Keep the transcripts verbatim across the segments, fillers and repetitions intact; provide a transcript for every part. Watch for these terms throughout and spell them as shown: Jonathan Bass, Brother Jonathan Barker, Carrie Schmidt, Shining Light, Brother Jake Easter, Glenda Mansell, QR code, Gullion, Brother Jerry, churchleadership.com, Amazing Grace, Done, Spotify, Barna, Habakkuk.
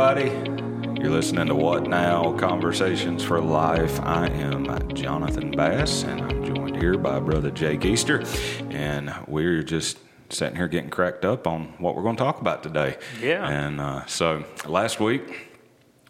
everybody. You're listening to What Now? Conversations for Life. I am Jonathan Bass, and I'm joined here by Brother Jake Easter, and we're just sitting here getting cracked up on what we're going to talk about today. Yeah. And uh, so last week,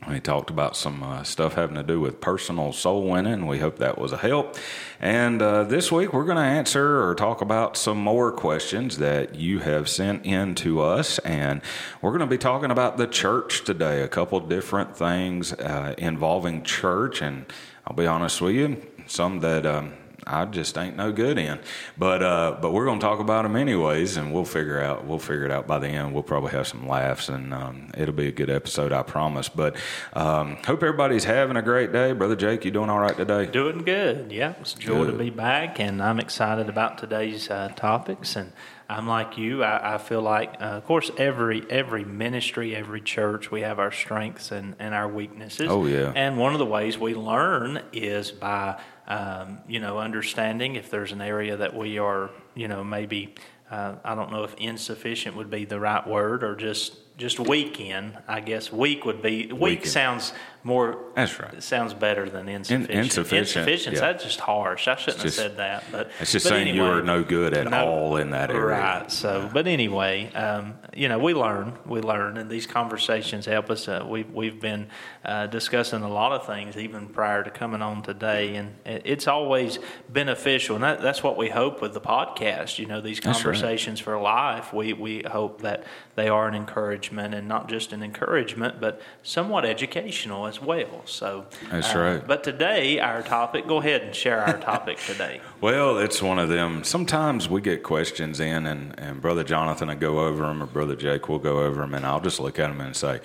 we talked about some uh, stuff having to do with personal soul winning, and we hope that was a help. And uh, this week, we're going to answer or talk about some more questions that you have sent in to us. And we're going to be talking about the church today, a couple different things uh, involving church. And I'll be honest with you, some that um, I just ain't no good in. But uh, but we're going to talk about them anyways, and we'll figure out we'll figure it out by the end. We'll probably have some laughs, and um, it'll be a good episode, I promise. But um, hope everybody's having a great day. Brother Jake, you doing all right today? Doing good, yeah. It's a joy good. to be back, and I'm excited about today's uh, topics. And I'm like you. I, I feel like, uh, of course, every every ministry, every church, we have our strengths and, and our weaknesses. Oh, yeah. And one of the ways we learn is by Um, you know, understanding if there's an area that we are, you know, maybe, uh, I don't know if insufficient would be the right word, or just, just weak in, I guess weak would be, weak, weak sounds more, that's right. sounds better than insufficient. In, insufficient. Insufficient, yeah. That's just harsh. I shouldn't just, have said that. But it's just but saying anyway, you are no good at no, all in that area. Right. So, yeah. but anyway, um, you know, we learn, we learn, and these conversations help us. Uh, we've, we've been uh, discussing a lot of things even prior to coming on today, and it's always beneficial. And that, that's what we hope with the podcast, you know, these conversations right. for life. We, we hope that they are an encouragement, and not just an encouragement, but somewhat educational as well. So that's uh, right. But today, our topic, go ahead and share our topic today. Well, it's one of them. Sometimes we get questions in, and, and Brother Jonathan will go over them, or Brother Jake will go over them, and I'll just look at them and say,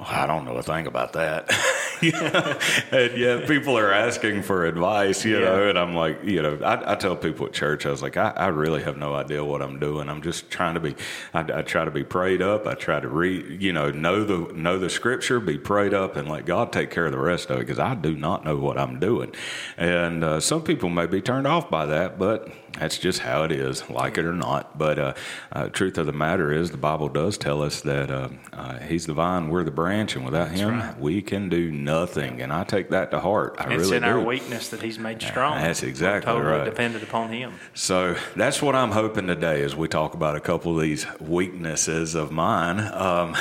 oh, I don't know a thing about that. And yeah, people are asking for advice, you yeah. know, and I'm like, you know, I, I tell people at church, I was like, I, I really have no idea what I'm doing. I'm just trying to be, I, I try to be prayed up. I try to read, you know, know the, know the scripture, be prayed up, and let God take care of the rest of it, because I do not know what I'm doing. And uh, some people may be turned off by that, but that's just how it is, like it or not. But uh, uh, truth of the matter is, the Bible does tell us that uh, uh, he's the vine, we're the branch, and without that's him, right. we can do nothing. Nothing, and I take that to heart. I it's really do. It's in our weakness that he's made strong. That's exactly We're totally right. dependent upon him. So that's what I'm hoping today, as we talk about a couple of these weaknesses of mine. Um,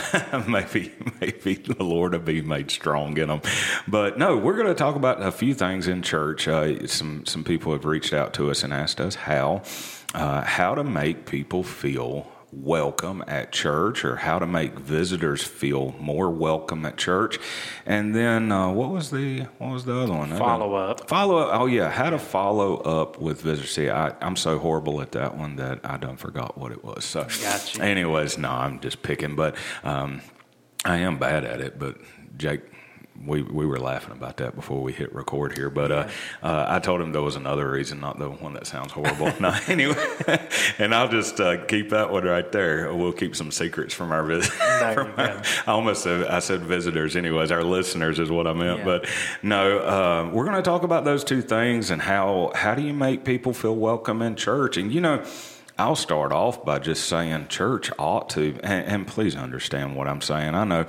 maybe, maybe the Lord will be made strong in them. But no, we're going to talk about a few things in church. Uh, some some people have reached out to us and asked us how uh, how to make people feel welcome at church, or how to make visitors feel more welcome at church. And then uh, what was the what was the other one? Follow up. Follow up. Oh yeah, how to follow up with visitors. See, I, I'm so horrible at that one that I done forgot what it was. So, gotcha. Anyways, no, I'm just picking, but um, I am bad at it. But Jake, we we were laughing about that before we hit record here, but uh, uh, I told him there was another reason, not the one that sounds horrible. No, anyway, and I'll just uh, keep that one right there. We'll keep some secrets from our visitors. I almost said, I said visitors anyways, our listeners is what I meant. Yeah. But no, uh, we're going to talk about those two things, and how, how do you make people feel welcome in church? And, you know, I'll start off by just saying church ought to, and, and please understand what I'm saying. I know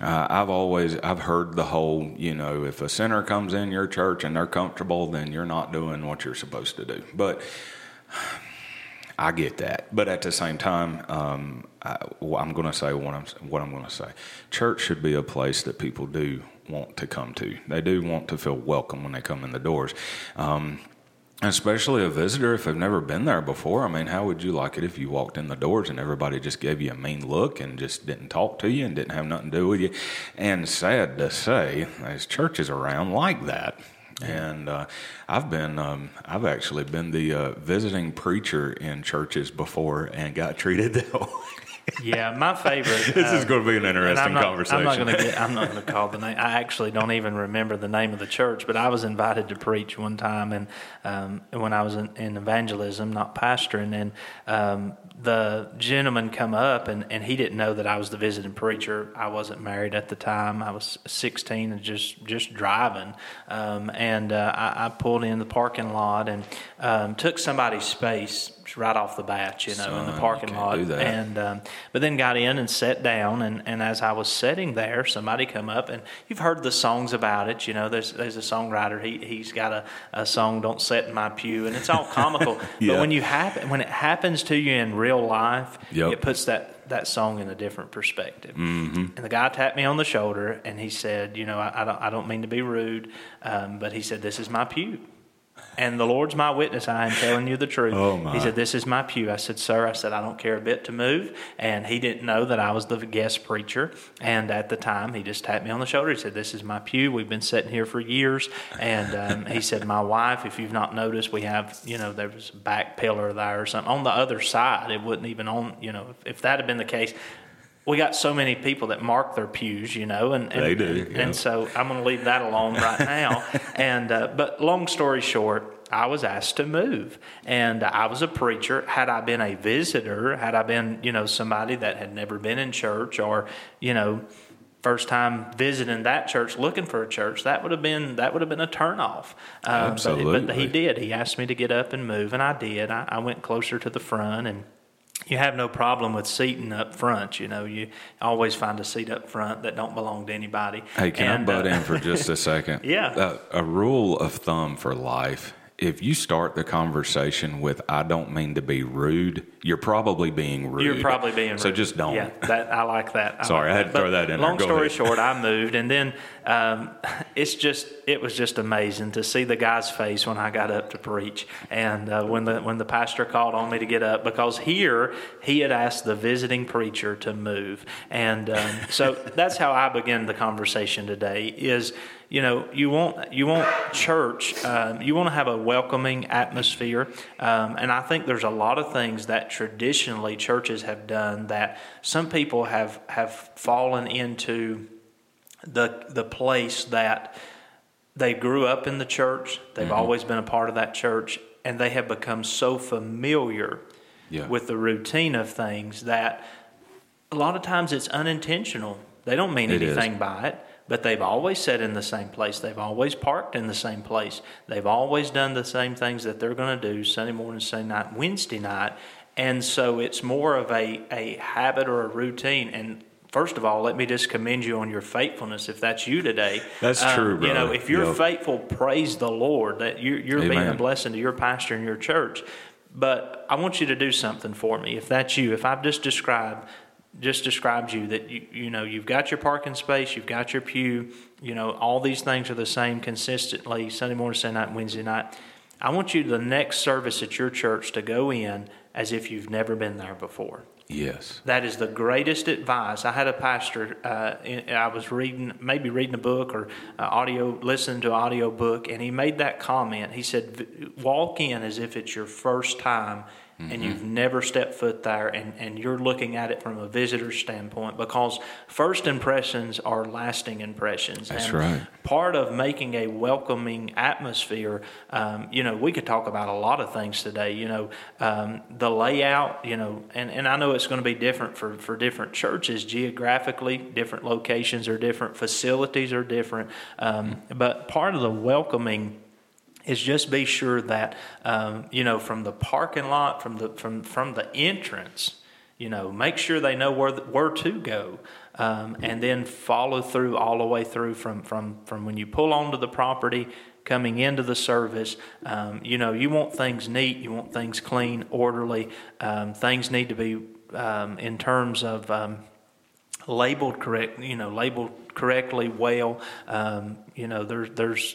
uh, I've always, I've heard the whole, you know, if a sinner comes in your church and they're comfortable, then you're not doing what you're supposed to do. But I get that. But at the same time, um, I, I'm going to say what I'm, what I'm going to say. Church should be a place that people do want to come to. They do want to feel welcome when they come in the doors. Um, Especially a visitor, if they've never been there before. I mean, how would you like it if you walked in the doors and everybody just gave you a mean look and just didn't talk to you and didn't have nothing to do with you? And sad to say, there's churches around like that. And uh, I've been, um, I've actually been the uh, visiting preacher in churches before and got treated that way. Yeah, my favorite. This um, is going to be an interesting I'm not, conversation. I'm not, get, I'm not going to call the name. I actually don't even remember the name of the church, but I was invited to preach one time, and um, when I was in, in evangelism, not pastoring, and um, the gentleman come up, and, and he didn't know that I was the visiting preacher. I wasn't married at the time. I was sixteen and just just driving, um, and uh, I, I pulled in the parking lot and um, took somebody's space. church right off the bat, you know, Son, in the parking lot. And um, but then got in and sat down, and, and as I was sitting there, somebody come up, and you've heard the songs about it, you know. There's there's a songwriter, he he's got a, a song, "Don't Sit in My Pew," and it's all comical. Yeah. But when you happen when it happens to you in real life, yep. it puts that. that song in a different perspective. Mm-hmm. And the guy tapped me on the shoulder, and he said, you know, I, I don't I don't mean to be rude, um, but he said, this is my pew. And the Lord's my witness, I am telling you the truth. Oh my. He said, this is my pew. I said, sir, I said, I don't care a bit to move. And he didn't know that I was the guest preacher. And at the time, he just tapped me on the shoulder. He said, this is my pew. We've been sitting here for years. And um, he said, my wife, if you've not noticed, we have, you know, there was a back pillar there or something. On the other side, it wouldn't even on, you know, if, if that had been the case, we got so many people that mark their pews, you know, and, and they do, yeah. and so I'm going to leave that alone right now. and uh, but long story short, I was asked to move, and I was a preacher. Had I been a visitor, had I been, you know, somebody that had never been in church, or, you know, first time visiting that church, looking for a church, that would have been that would have been a turnoff. Um, Absolutely, but, but he did. He asked me to get up and move, and I did. I, I went closer to the front and. You have no problem with seating up front. You know, you always find a seat up front that don't belong to anybody. Hey, can and, I butt uh, in for just a second? Yeah. Uh, a rule of thumb for life, if you start the conversation with, I don't mean to be rude, you're probably being rude. You're probably being rude. So just don't. Yeah, that, I like that. I Sorry, like I had that. to throw that in long there. Long story ahead. short, I moved, and then um, it's just it was just amazing to see the guy's face when I got up to preach, and uh, when the when the pastor called on me to get up, because here he had asked the visiting preacher to move, and um, so that's how I began the conversation today. Is you know, you want you want church, um, you want to have a welcoming atmosphere, um, and I think there's a lot of things that traditionally churches have done that some people have have fallen into the the place that they grew up in the church, they've mm-hmm. always been a part of that church, and they have become so familiar yeah. with the routine of things that a lot of times it's unintentional. They don't mean it anything is. by it. But they've always sat in the same place. They've always parked in the same place. They've always done the same things that they're going to do Sunday morning, Sunday night, Wednesday night. And so it's more of a, a habit or a routine. And first of all, let me just commend you on your faithfulness if that's you today. That's um, true, brother. You know, if you're yep. faithful, praise the Lord. That you, You're Amen. being a blessing to your pastor and your church. But I want you to do something for me. If that's you, if I've just described... just describes you that, you you know, you've got your parking space, you've got your pew, you know, all these things are the same consistently, Sunday morning, Sunday night, Wednesday night. I want you the next service at your church to go in as if you've never been there before. Yes. That is the greatest advice. I had a pastor, uh, I was reading, maybe reading a book or uh, audio, listening to an audio book, and he made that comment. He said, walk in as if it's your first time and you've never stepped foot there, and, and you're looking at it from a visitor's standpoint, because first impressions are lasting impressions. That's and right. Part of making a welcoming atmosphere, um, you know, we could talk about a lot of things today, you know, um, the layout, you know, and, and I know it's going to be different for, for different churches geographically, different locations are different, facilities are different, um, mm-hmm. but part of the welcoming is just be sure that, um, you know, from the parking lot, from the from, from the entrance, you know, make sure they know where the, where to go, um, and then follow through all the way through from from, from when you pull onto the property, coming into the service. Um, you know, you want things neat, you want things clean, orderly. Um, things need to be um, in terms of um, labeled correct, you know, labeled correctly well. Um, you know, there, there's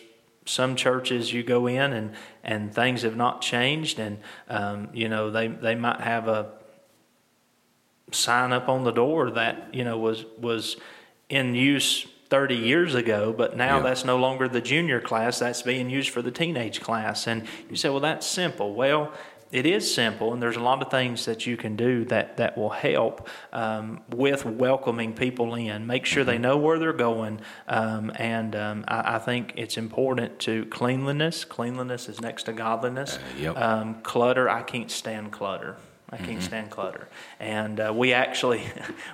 some churches you go in and, and things have not changed, and um, you know they, they might have a sign up on the door that you know was was in use thirty years ago, but now yeah. that's no longer the junior class, that's being used for the teenage class. And you say, well, that's simple. Well, it is simple, and there's a lot of things that you can do that, that will help um, with welcoming people in. Make sure they know where they're going, um, and um, I, I think it's important to cleanliness. Cleanliness is next to godliness. Uh, yep. um, clutter, I can't stand clutter. I can't mm-hmm. stand clutter. And uh, we actually,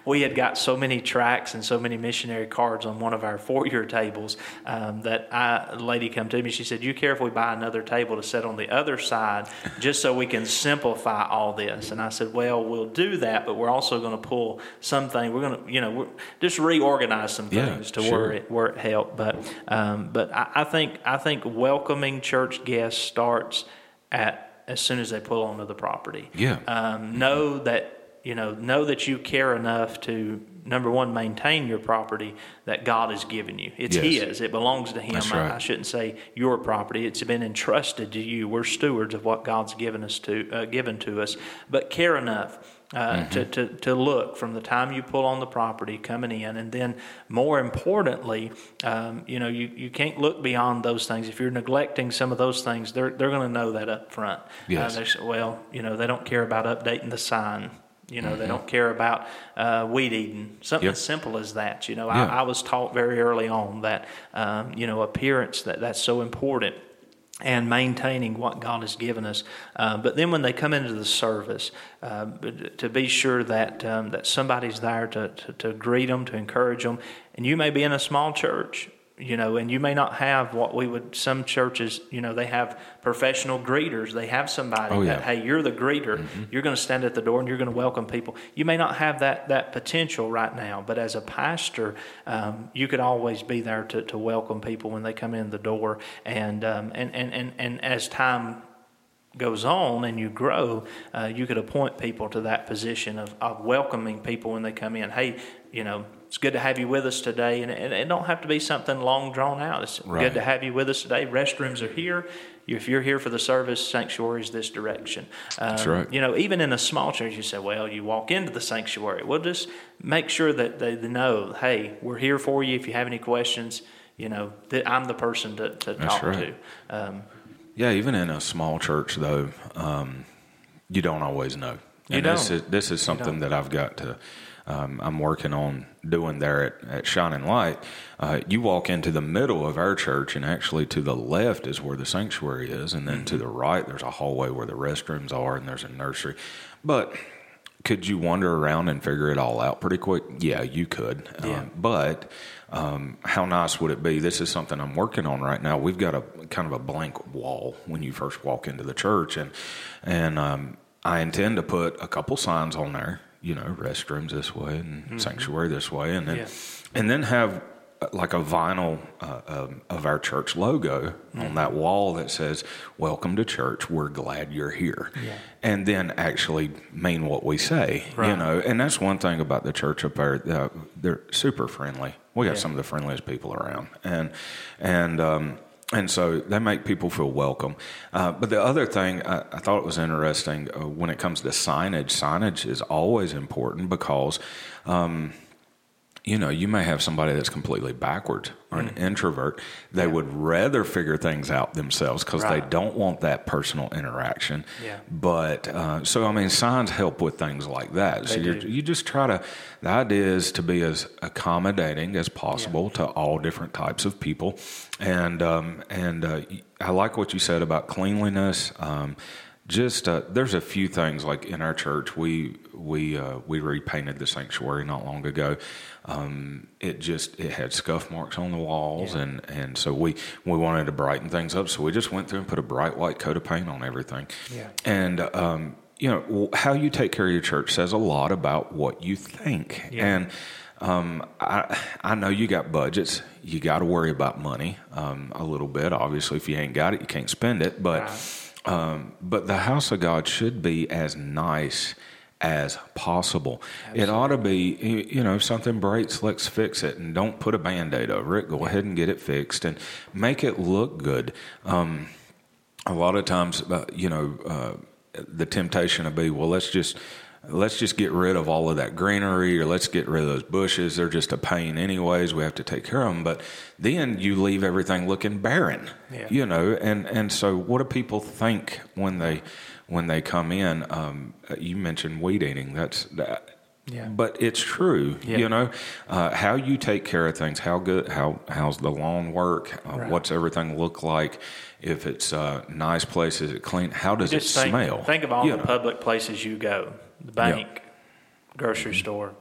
we had got so many tracts and so many missionary cards on one of our foyer tables um, that I, a lady come to me, she said, you care if we buy another table to set on the other side just so we can simplify all this? And I said, well, we'll do that, but we're also going to pull something. We're going to, you know, we're, just reorganize some things yeah, to sure. where, it, where it helped. But um, but I, I think I think welcoming church guests starts at as soon as they pull onto the property. Yeah. Um, know that, you know, know that you care enough to, number one, maintain your property that God has given you. It's yes. His. It belongs to Him. That's right. I, I shouldn't say your property. It's been entrusted to you. We're stewards of what God's given us to, uh, given to us. But care enough uh, mm-hmm. to, to, to look from the time you pull on the property coming in. And then more importantly, um, you know, you, you can't look beyond those things. If you're neglecting some of those things, they're, they're going to know that up front. Yes. Uh, they say, well, you know, they don't care about updating the sign. You know, mm-hmm. they don't care about uh, weed eating. Something yep. as simple as that. You know, yeah. I, I was taught very early on that, um, you know, appearance, that that's so important, and maintaining what God has given us. Uh, but then when they come into the service, uh, to be sure that um, that somebody's there to, to, to greet them, to encourage them. And you may be in a small church, you know, and you may not have what we would, some churches, you know, they have professional greeters. They have somebody oh, yeah. that, hey, you're the greeter. Mm-hmm. You're going to stand at the door and you're going to welcome people. You may not have that that potential right now, but as a pastor, um, you could always be there to, to welcome people when they come in the door. And um, and, and, and, and as time goes on and you grow, uh, you could appoint people to that position of, of welcoming people when they come in. Hey, you know, it's good to have you with us today, and it don't have to be something long drawn out. It's right. good to have you with us today. Restrooms are here. If you're here for the service, sanctuary is this direction. Um, That's right. You know, even in a small church, you say, well, you walk into the sanctuary. We'll just make sure that they know, hey, we're here for you. If you have any questions, you know, that I'm the person to, to talk right. to. Um, yeah, even in a small church, though, um, you don't always know. You and don't. This is, this is something that I've got to... Um, I'm working on doing there at, at Shining Light. Uh, you walk into the middle of our church, and actually to the left is where the sanctuary is, and then mm-hmm. to the right there's a hallway where the restrooms are, and there's a nursery. But could you wander around and figure it all out pretty quick? Yeah, you could. Yeah. Um, but um, how nice would it be? This is something I'm working on right now. We've got a kind of a blank wall when you first walk into the church, and and um, I intend to put a couple signs on there. You know, restrooms this way and mm-hmm. sanctuary this way, and then yeah. and then have like a vinyl uh, um, of our church logo mm-hmm. on that wall that says, "Welcome to church. We're glad you're here," yeah. and then actually mean what we say. Right. You know, and that's one thing about the church up there; uh, they're super friendly. We got yeah. some of the friendliest people around, and and um, and so they make people feel welcome. Uh, but the other thing I, I thought it was interesting uh, when it comes to signage, signage is always important because, um, you know, you may have somebody that's completely backwards or an mm. introvert. They yeah. would rather figure things out themselves because right. they don't want that personal interaction. Yeah. But uh, so, I mean, signs help with things like that. They so you're, you just try to, the idea is to be as accommodating as possible yeah. to all different types of people. And um, and uh, I like what you said about cleanliness. Um, just uh, there's a few things like in our church, we we uh, we repainted the sanctuary not long ago. Um, it just it had scuff marks on the walls, yeah. and, and so we we wanted to brighten things up. So we just went through and put a bright white coat of paint on everything. Yeah. And um, you know how you take care of your church says a lot about what you think. Yeah. And Um, I I know you got budgets. You got to worry about money um, a little bit. Obviously, if you ain't got it, you can't spend it. But right. um, but the house of God should be as nice as possible. Absolutely. It ought to be, you know, if something breaks, let's fix it, and don't put a Band-Aid over it. Go ahead and get it fixed and make it look good. Um, a lot of times, you know, uh, the temptation would be, well, let's just. Let's just get rid of all of that greenery, or let's get rid of those bushes. They're just a pain anyways. We have to take care of them. But then you leave everything looking barren, yeah. you know. And, and so what do people think when they when they come in? Um, you mentioned weed eating. That's that, Yeah. But it's true, yeah. you know, uh, how you take care of things, how good, how, how's the lawn work? Uh, right. What's everything look like? If it's a nice place, is it clean? How does Just it think, smell? Think of all you the know. public places you go, the bank, yeah. grocery mm-hmm. store.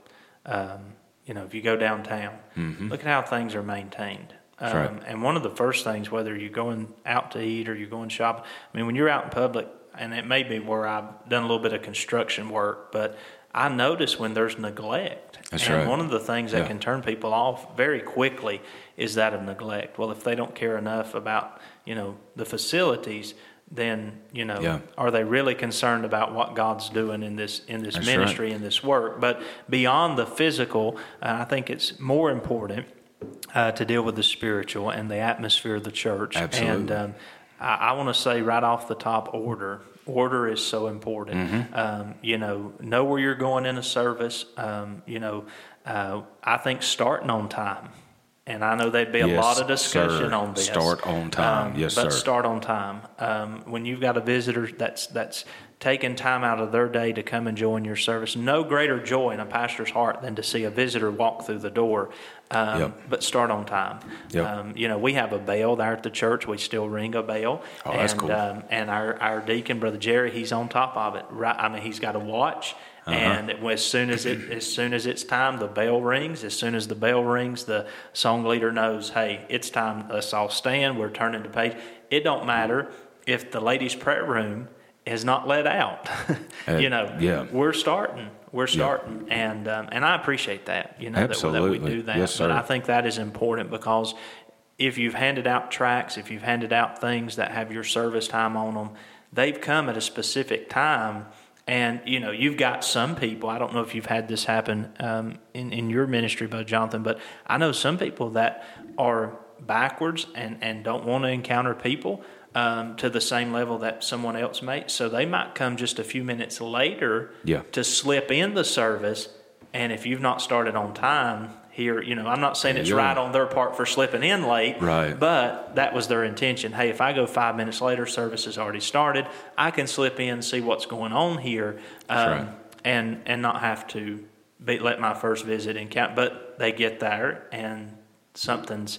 Um, you know, if you go downtown, mm-hmm. look at how things are maintained. Um, right. And one of the first things, whether you're going out to eat or you're going shopping, I mean, when you're out in public, and it may be where I've done a little bit of construction work, but I notice when there's neglect. That's and right. one of the things that yeah. can turn people off very quickly is that of neglect. Well, if they don't care enough about, you know, the facilities, then, you know, yeah. are they really concerned about what God's doing in this in this That's ministry, right. in this work? But beyond the physical, uh, I think it's more important uh, to deal with the spiritual and the atmosphere of the church. Absolutely. And um, I, I want to say right off the top, order. Order is so important. Mm-hmm. Um, you know, know where you're going in a service. Um, you know, uh, I think starting on time. And I know there'd be a yes, lot of discussion sir. on this. Start on time. Um, yes, but sir. But start on time. Um, when you've got a visitor that's that's taking time out of their day to come and join your service, no greater joy in a pastor's heart than to see a visitor walk through the door. Um, yep. But start on time. Yep. Um, you know, we have a bell there at the church. We still ring a bell. Oh, and, that's cool. Um, and our, our deacon, Brother Jerry, he's on top of it. Right. I mean, he's got a watch. Uh-huh. And as soon as it, as soon as it's time, the bell rings. As soon as the bell rings, the song leader knows, hey, it's time. Let's all stand. We're turning the page. It don't matter if the ladies' prayer room is not let out. you know, yeah. we're starting. We're starting. Yeah. And um, and I appreciate that. You know, Absolutely. That, that we do that. Yes, sir. But I think that is important because if you've handed out tracts, if you've handed out things that have your service time on them, they've come at a specific time. And, you know, you've got some people, I don't know if you've had this happen um, in, in your ministry, Brother Jonathan, but I know some people that are backwards and, and don't want to encounter people um, to the same level that someone else may. So they might come just a few minutes later yeah. to slip in the service. And if you've not started on time here, you know, I'm not saying it's yeah. right on their part for slipping in late, right. but that was their intention. Hey, if I go five minutes later, service has already started. I can slip in, see what's going on here, um, right. and and not have to be, let my first visit in count. But they get there and something's,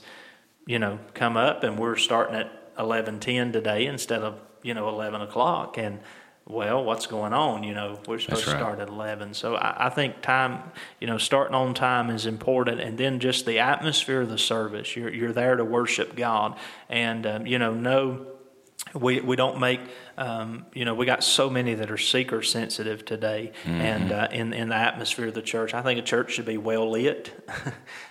you know, come up, and we're starting at eleven ten today instead of you know eleven o'clock and. Well, what's going on? You know, we're supposed right. to start at eleven. So I, I think time, you know, starting on time is important. And then just the atmosphere of the service. You're you're there to worship God. And, um, you know, no, we we don't make, um, you know, we got so many that are seeker sensitive today mm-hmm. and uh, in, in the atmosphere of the church. I think a church should be well lit.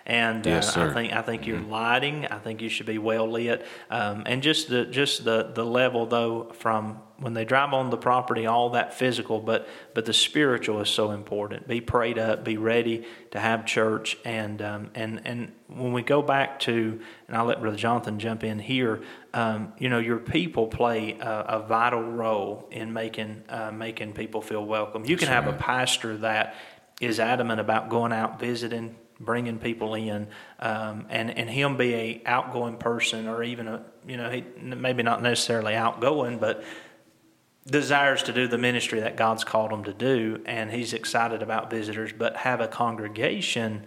and yes, uh, I think I think mm-hmm. your lighting, I think you should be well lit. Um, and just the, just the, the level, though, from when they drive on the property, all that physical, but but the spiritual is so important. Be prayed up, be ready to have church, and um, and and when we go back to, and I'll let Brother Jonathan jump in here. Um, you know, your people play a, a vital role in making uh, making people feel welcome. You can That's have right. a pastor that is adamant about going out visiting, bringing people in, um, and and him be a outgoing person, or even a you know he, maybe not necessarily outgoing, but desires to do the ministry that God's called him to do, and he's excited about visitors, but have a congregation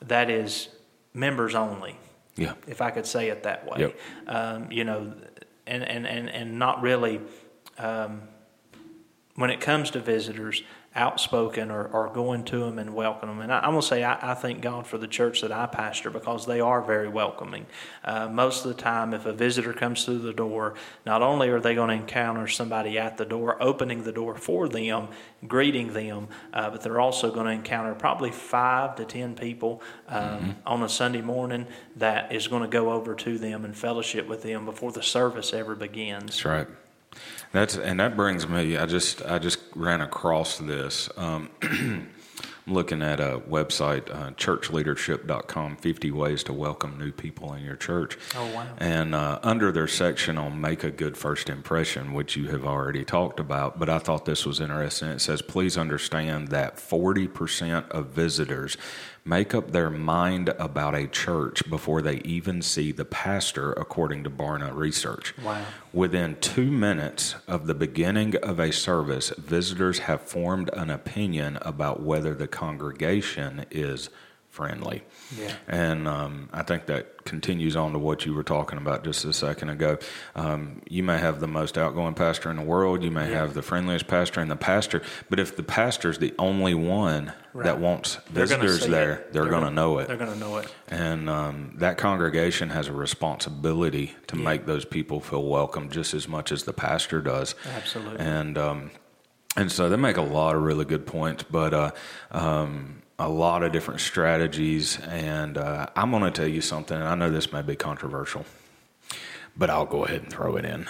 that is members only. Yeah. If I could say it that way. Yep. Um, you know, and, and, and, and not really, um, when it comes to visitors, outspoken or, or going to them and welcoming them. And I, I'm going to say I, I thank God for the church that I pastor because they are very welcoming. Uh, most of the time, if a visitor comes through the door, not only are they going to encounter somebody at the door, opening the door for them, greeting them, uh, but they're also going to encounter probably five to ten people um, mm-hmm. on a Sunday morning that is going to go over to them and fellowship with them before the service ever begins. That's right. That's and that brings me. I just I just ran across this. Um, I'm looking at a website, uh, church leadership dot com. fifty ways to welcome new people in your church. Oh wow! And uh, under their section on make a good first impression, which you have already talked about, but I thought this was interesting. It says, please understand that forty percent of visitors make up their mind about a church before they even see the pastor, according to Barna research. Wow. Within two minutes of the beginning of a service, visitors have formed an opinion about whether the congregation is friendly. Yeah. And um, I think that continues on to what you were talking about just a second ago. Um, you may have the most outgoing pastor in the world. You may yeah. have the friendliest pastor and the pastor. But if the pastor's the only one right. that wants they're visitors there, it. they're, they're going to know it. They're going to know it. And um, that congregation has a responsibility to yeah. make those people feel welcome just as much as the pastor does. Absolutely. And um, and so they make a lot of really good points. But uh, um a lot of different strategies, and uh, I'm going to tell you something, and I know this may be controversial, but I'll go ahead and throw it in.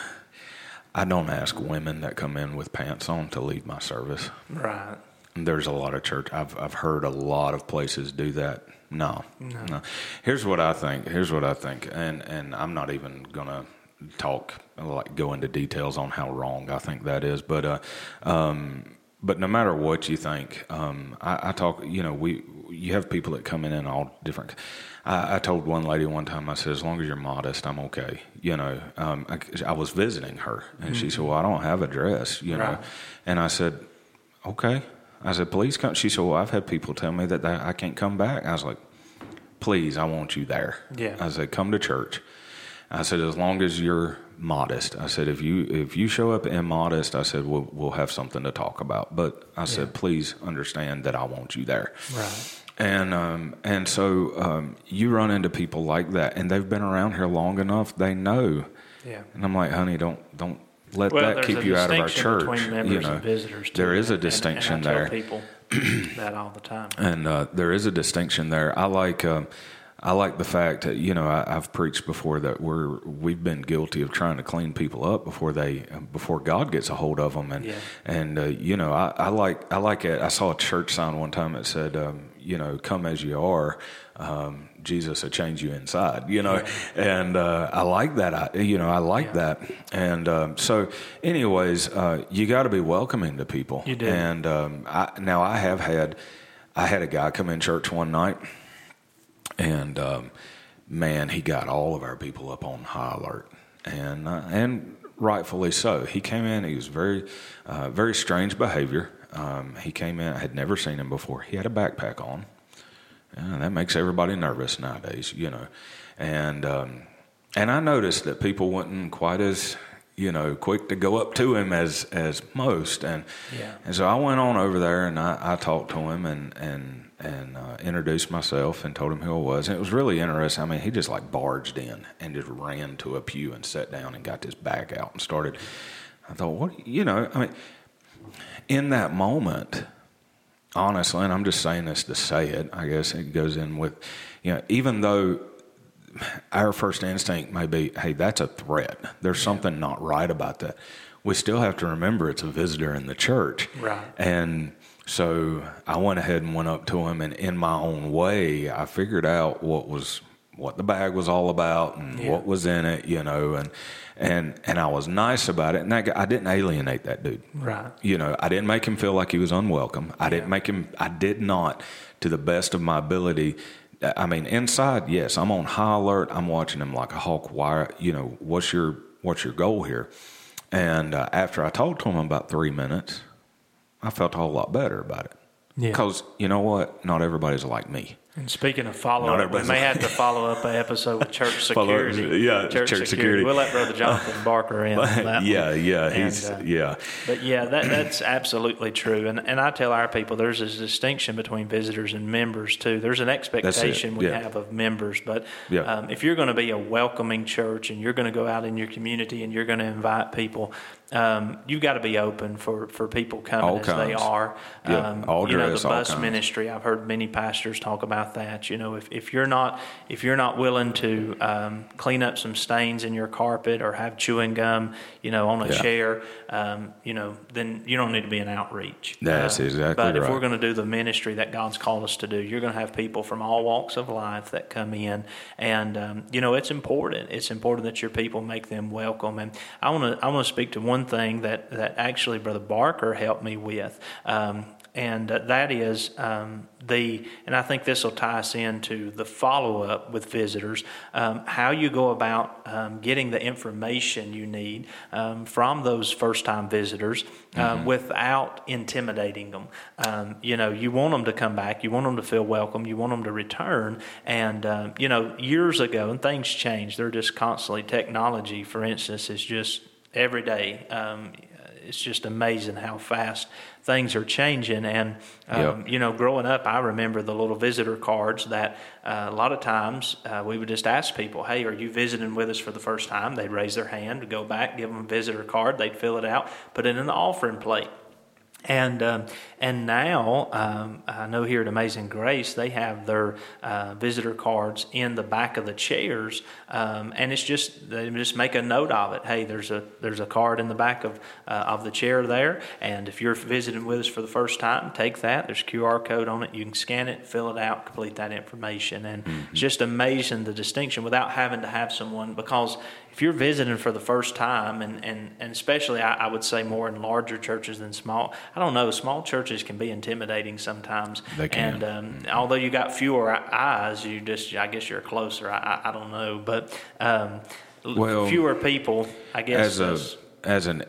I don't ask women that come in with pants on to leave my service. Right. There's a lot of church. I've I've heard a lot of places do that. No, no. no. Here's what I think. Here's what I think, and and I'm not even going to talk, like go into details on how wrong I think that is, but uh, um. But no matter what you think, um, I, I talk, you know, we, you have people that come in in all different, I, I told one lady one time, I said, as long as you're modest, I'm okay. You know, um, I, I was visiting her and mm-hmm. she said, well, I don't have a dress, you right. know? And I said, okay. I said, please come. She said, well, I've had people tell me that they, I can't come back. I was like, please, I want you there. Yeah. I said, come to church. I said, as long as you're modest. I said, if you if you show up immodest, I said, we'll, we'll have something to talk about. But I yeah. said, please understand that I want you there. Right. And um, and so um, you run into people like that, and they've been around here long enough. They know. Yeah. And I'm like, honey, don't don't let well, that keep you out of our church. Between members you know, and visitors too, there is a and, distinction and, and I there. Tell people that all the time. And uh, there is a distinction there. I like. Um, I like the fact that, you know, I, I've preached before that we're, we've been guilty of trying to clean people up before they, before God gets a hold of them. And, yeah. and, uh, you know, I, I like, I like it. I saw a church sign one time that said, um, you know, come as you are, um, Jesus will change you inside, you know? Yeah. And, uh, I like that. I, you know, I like yeah. that. And, um, so anyways, uh, you gotta be welcoming to people. You do. And, um, I, now I have had, I had a guy come in church one night. And, um, man, he got all of our people up on high alert, and, uh, and rightfully so. He came in, he was very, uh, very strange behavior. Um, he came in, I had never seen him before. He had a backpack on, and that makes everybody nervous nowadays, you know. And, um, and I noticed that people wouldn't quite as, you know, quick to go up to him as, as most. And, yeah. and so I went on over there and I, I talked to him and, and, and uh, introduced myself and told him who I was. And it was really interesting. I mean, he just like barged in and just ran to a pew and sat down and got this bag out and started. I thought, what, you know, I mean, in that moment, honestly, and I'm just saying this to say it, I guess it goes in with, you know, even though our first instinct may be, hey, that's a threat. There's yeah. something not right about that. We still have to remember it's a visitor in the church. Right. And so I went ahead and went up to him, and in my own way, I figured out what was what the bag was all about and yeah. what was in it, you know, and and and I was nice about it. And that guy, I didn't alienate that dude, right? You know, I didn't make him feel like he was unwelcome. I yeah. didn't make him. I did not, to the best of my ability. I mean, inside, yes, I'm on high alert. I'm watching him like a hawk. Why, you know, what's your what's your goal here? And uh, after I talked to him about three minutes. I felt a whole lot better about it. Yeah. Because, you know what? Not everybody's like me. And speaking of follow-up, we may have to follow up an episode with church security. yeah, church, church security. security. We'll let Brother Jonathan Barker in on that yeah, one. Yeah, and, he's, uh, yeah. But, yeah, that, that's absolutely true. And and I tell our people there's this distinction between visitors and members, too. There's an expectation we yeah. have of members. But yeah. um, if you're going to be a welcoming church and you're going to go out in your community and you're going to invite people, um, you've got to be open for, for people coming all as kinds. They are. Yeah. Um, all you dress, know, the bus all ministry, I've heard many pastors talk about that. You know, if, if you're not if you're not willing to um, clean up some stains in your carpet or have chewing gum, you know, on a yeah. chair, um, you know, then you don't need to be an outreach. That's uh, exactly but right. But if we're going to do the ministry that God's called us to do, you're going to have people from all walks of life that come in, and um, you know, it's important. It's important that your people make them welcome. And I want to I want to speak to one thing that that actually Brother Barker helped me with. Um, And that is um, the, and I think this will tie us into the follow-up with visitors, um, how you go about um, getting the information you need um, from those first-time visitors um, mm-hmm. without intimidating them. Um, you know, you want them to come back. You want them to feel welcome. You want them to return. And, um, you know, years ago, and things change. They're just constantly, technology, for instance, is just every day. Um, it's just amazing how fast things are changing. And, um, yep. you know, growing up, I remember the little visitor cards that uh, a lot of times uh, we would just ask people, hey, are you visiting with us for the first time? They'd raise their hand, go back, give them a visitor card. They'd fill it out, put it in the offering plate. And um, and now, um, I know here at Amazing Grace, they have their uh, visitor cards in the back of the chairs, um, and it's just, they just make a note of it. Hey, there's a there's a card in the back of uh, of the chair there, and if you're visiting with us for the first time, take that. There's a Q R code on it. You can scan it, fill it out, complete that information. And mm-hmm. it's just amazing, the distinction, without having to have someone, because if you're visiting for the first time, and, and, and especially I, I would say more in larger churches than small, I don't know, small churches can be intimidating sometimes. They can. And um, mm-hmm. although you got fewer eyes, you just, I guess you're closer. I, I don't know. But um, well, fewer people, I guess. As, a, as an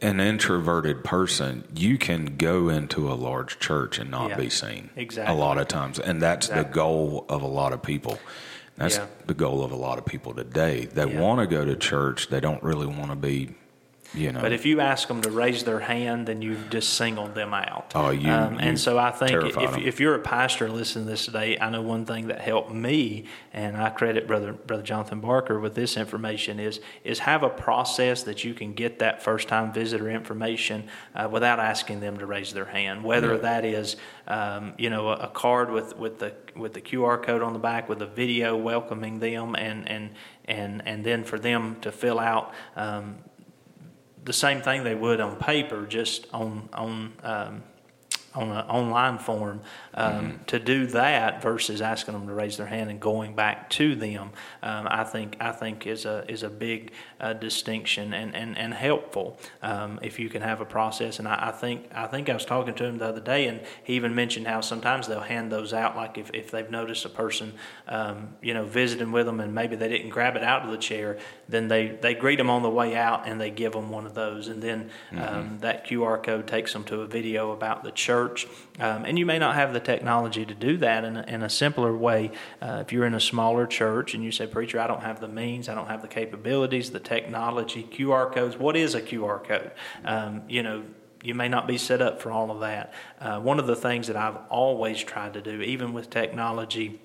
an introverted person, you can go into a large church and not yeah, be seen. Exactly. A lot of times. And that's exactly. the goal of a lot of people. That's yeah. the goal of a lot of people today. They yeah. want to go to church. They don't really want to be, you know. But if you ask them to raise their hand, then you've just singled them out. Oh, you, um, and you so I think if, if you're a pastor listening to this today, I know one thing that helped me, and I credit Brother Brother Jonathan Barker with this information, is is have a process that you can get that first-time visitor information uh, without asking them to raise their hand, whether yeah. that is um, you know, a, a card with, with the with the Q R code on the back, with a video welcoming them, and and, and, and then for them to fill out um, the same thing they would on paper, just on on um, on an online form, um, mm-hmm. to do that versus asking them to raise their hand and going back to them, um, I think I think is a is a big uh, distinction, and, and, and helpful um, if you can have a process. And I, I think I think I was talking to him the other day, and he even mentioned how sometimes they'll hand those out, like if, if they've noticed a person um, you know visiting with them and maybe they didn't grab it out of the chair, then they, they greet them on the way out and they give them one of those, and then mm-hmm. um, that Q R code takes them to a video about the church. Um, and you may not have the technology to do that in a, in a simpler way. Uh, if you're in a smaller church and you say, preacher, I don't have the means, I don't have the capabilities, the technology, Q R codes. What is a Q R code? Um, you know, you may not be set up for all of that. Uh, one of the things that I've always tried to do, even with technology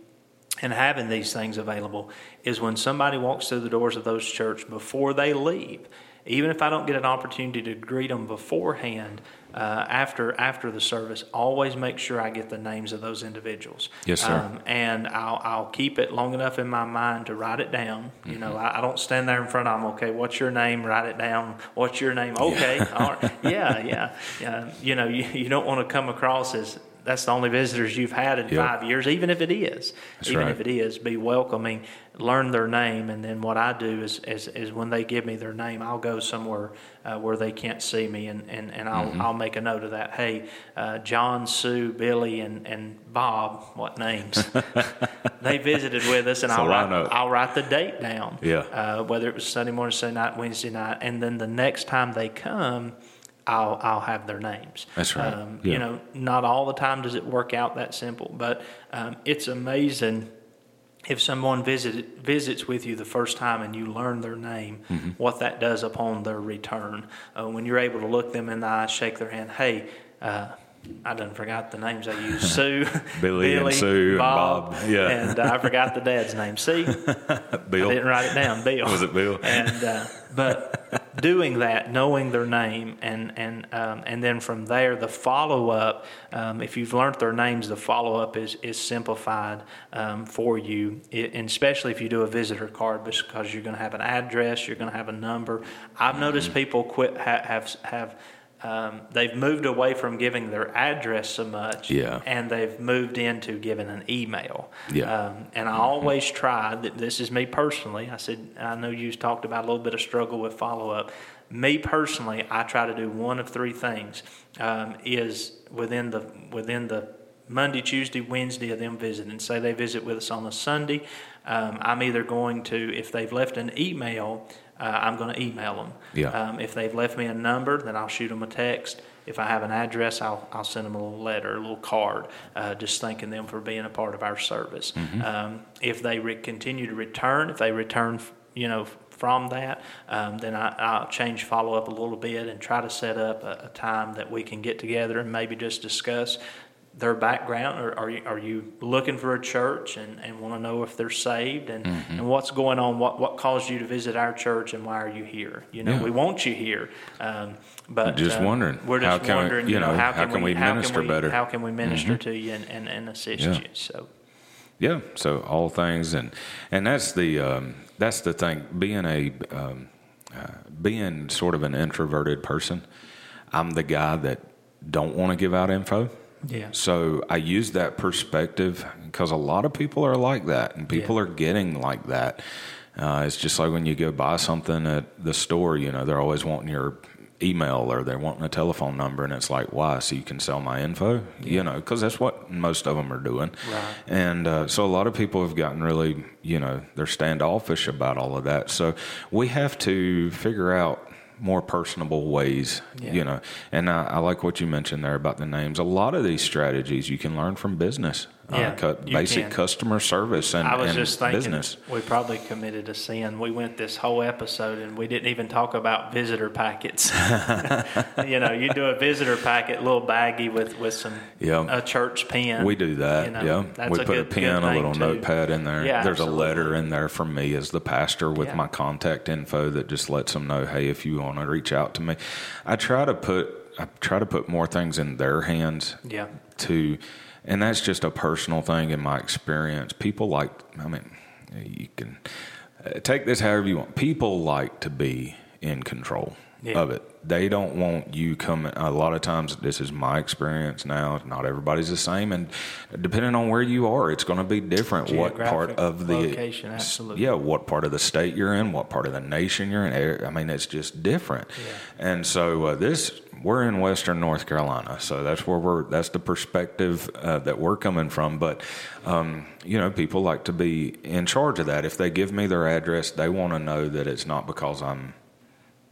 and having these things available, is when somebody walks through the doors of those churches, before they leave, even if I don't get an opportunity to greet them beforehand, uh, after after the service, always make sure I get the names of those individuals. Yes, sir. Um, and I'll I'll keep it long enough in my mind to write it down. Mm-hmm. You know, I, I don't stand there in front of them. Okay, what's your name? Write it down. What's your name? Okay. Yeah, all right. yeah, yeah, yeah. You know, you, you don't want to come across as that's the only visitors you've had in yep. five years, even if it is. That's even right. if it is, be welcoming, learn their name, and then what I do is is, is when they give me their name, I'll go somewhere uh, where they can't see me, and, and, and I'll mm-hmm. I'll make a note of that. Hey, uh, John, Sue, Billy, and, and Bob, what names? They visited with us, and I'll write, I'll write the date down, yeah. uh, whether it was Sunday morning, Sunday night, Wednesday night, and then the next time they come, I'll I'll have their names. That's right. Um, yeah. You know, not all the time does it work out that simple, but um, it's amazing if someone visit, visits with you the first time and you learn their name, mm-hmm. what that does upon their return. Uh, when you're able to look them in the eye, shake their hand, hey, uh, I done forgot the names I used. Sue, Billy, Billy and Sue, Bob, and Bob. Yeah. And uh, I forgot the dad's name. See, Bill. I didn't write it down. Bill. Was it Bill? And uh, but doing that, knowing their name, and and um, and then from there, the follow up. Um, if you've learned their names, the follow up is is simplified um, for you, it, and especially if you do a visitor card, because you're going to have an address, you're going to have a number. I've mm-hmm. noticed people quit ha- have have. Um, they've moved away from giving their address so much, yeah. and they've moved into giving an email. Yeah. Um, and I mm-hmm. always tried, that this is me personally, I said, I know you talked about a little bit of struggle with follow-up. Me personally, I try to do one of three things, um, is within the within the Monday, Tuesday, Wednesday of them visiting. Say they visit with us on a Sunday. Um, I'm either going to, if they've left an email, uh, I'm going to email them. Yeah. Um, if they've left me a number, then I'll shoot them a text. If I have an address, I'll I'll send them a little letter, a little card, uh, just thanking them for being a part of our service. Mm-hmm. Um, if they re- continue to return, if they return, you know, from that, um, then I, I'll change follow-up a little bit and try to set up a, a time that we can get together and maybe just discuss their background, or are you, are you looking for a church and, and want to know if they're saved and, mm-hmm. and what's going on, what what caused you to visit our church and why are you here? You know, yeah. we want you here, um, but just uh, wondering, we're just how wondering, we, you know, how, how can, can we, we minister how can we, better? How can we minister mm-hmm. to you and, and, and assist yeah. you? So, yeah, so all things, and and that's the um, that's the thing. Being a um, uh, being sort of an introverted person, I'm the guy that don't want to give out info. Yeah. So I use that perspective because a lot of people are like that, and people yeah. are getting like that. Uh, it's just like when you go buy something at the store, you know, they're always wanting your email or they're wanting a telephone number, and it's like, why? So you can sell my info, yeah. you know, because that's what most of them are doing. Right. And uh, so a lot of people have gotten really, you know, they're standoffish about all of that. So we have to figure out more personable ways, yeah. you know. And I, I like what you mentioned there about the names. A lot of these strategies you can learn from business, yeah, uh, cu- basic can. customer service and business. I was just thinking business. We probably committed a sin. We went this whole episode and we didn't even talk about visitor packets. You know, you do a visitor packet, little baggie with, with some yeah. a church pen. We do that, you know, yeah. We a put good, a pen, a little too. notepad in there. Yeah, There's absolutely. a letter in there from me as the pastor with yeah. my contact info that just lets them know, hey, if you want to reach out to me. I try to put I try to put more things in their hands. Yeah. To, and that's just a personal thing in my experience. People like, I mean, you can take this however you want. People like to be in control yeah. of it. They don't want you coming. A lot of times, this is my experience now. Not everybody's the same, and depending on where you are, it's going to be different. What part of the location, absolutely, yeah, what part of the state you're in, what part of the nation you're in. I mean, it's just different. Yeah. And so uh, this, we're in Western North Carolina, so that's where we're. That's the perspective uh, that we're coming from. But um, you know, people like to be in charge of that. If they give me their address, they want to know that it's not because I'm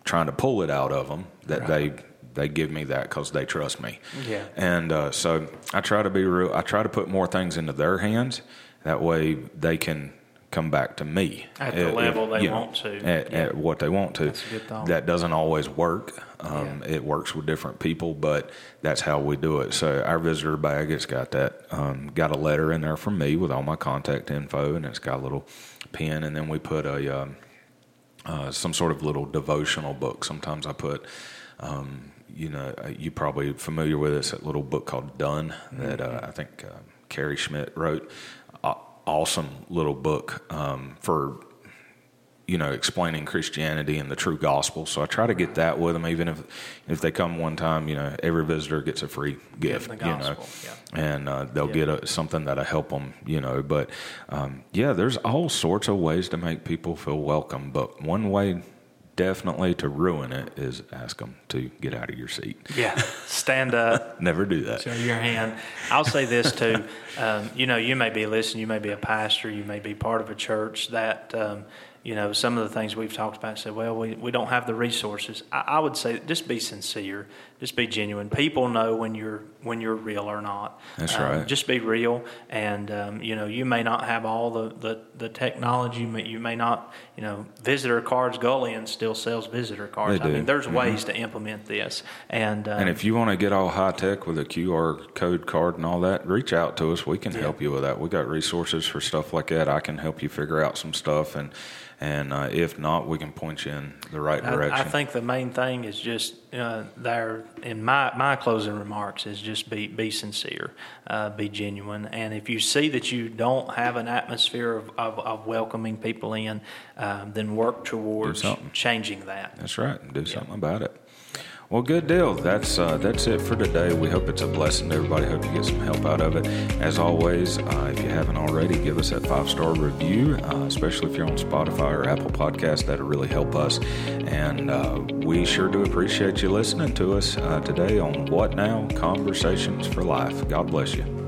trying to pull it out of them, that right. they they give me that because they trust me. Yeah. And uh, so I try to be real. I try to put more things into their hands. That way they can come back to me. At the at, level if, they want know, to. At, yeah. at what they want to. That's a good thought. That doesn't always work. Um, yeah. It works with different people, but that's how we do it. So our visitor bag, it's got that, um, got a letter in there from me with all my contact info, and it's got a little pen, and then we put a... Um, Uh, some sort of little devotional book. Sometimes I put, um, you know, you're probably familiar with this, that little book called Done that uh, I think uh, Carrie Schmidt wrote. Uh, awesome little book um, for, you know, explaining Christianity and the true gospel. So I try to get that with them, even if if they come one time, you know, every visitor gets a free gift, you know, yeah. and uh, they'll yeah. get a, something that'll help them, you know. But, um, yeah, there's all sorts of ways to make people feel welcome. But one way definitely to ruin it is ask them to get out of your seat. Yeah, stand up. Never do that. Show your hand. I'll say this, too. Um, you know, you may be listening. You may be a pastor. You may be part of a church that... Um, You know, some of the things we've talked about, said, well, we, we don't have the resources. I, I would say just be sincere. Just be genuine. People know when you're when you're real or not. That's um, right. Just be real. And, um, you know, you may not have all the, the, the technology. You may not, you know, visitor cards. Gullion still sells visitor cards. They do. I mean, there's mm-hmm. ways to implement this. And um, and if you want to get all high-tech with a Q R code card and all that, reach out to us. We can yeah. help you with that. We got resources for stuff like that. I can help you figure out some stuff. And And uh, if not, we can point you in the right direction. I, I think the main thing is just uh, there in my, my closing remarks is just be, be sincere, uh, be genuine. And if you see that you don't have an atmosphere of, of, of welcoming people in, um, then work towards changing that. That's right. Do something yeah. about it. Well, good deal. That's uh, that's it for today. We hope it's a blessing to everybody. Hope you get some help out of it. As always, uh, if you haven't already, give us that five-star review, uh, especially if you're on Spotify or Apple Podcasts. That'll really help us. And uh, we sure do appreciate you listening to us uh, today on What Now? Conversations for Life. God bless you.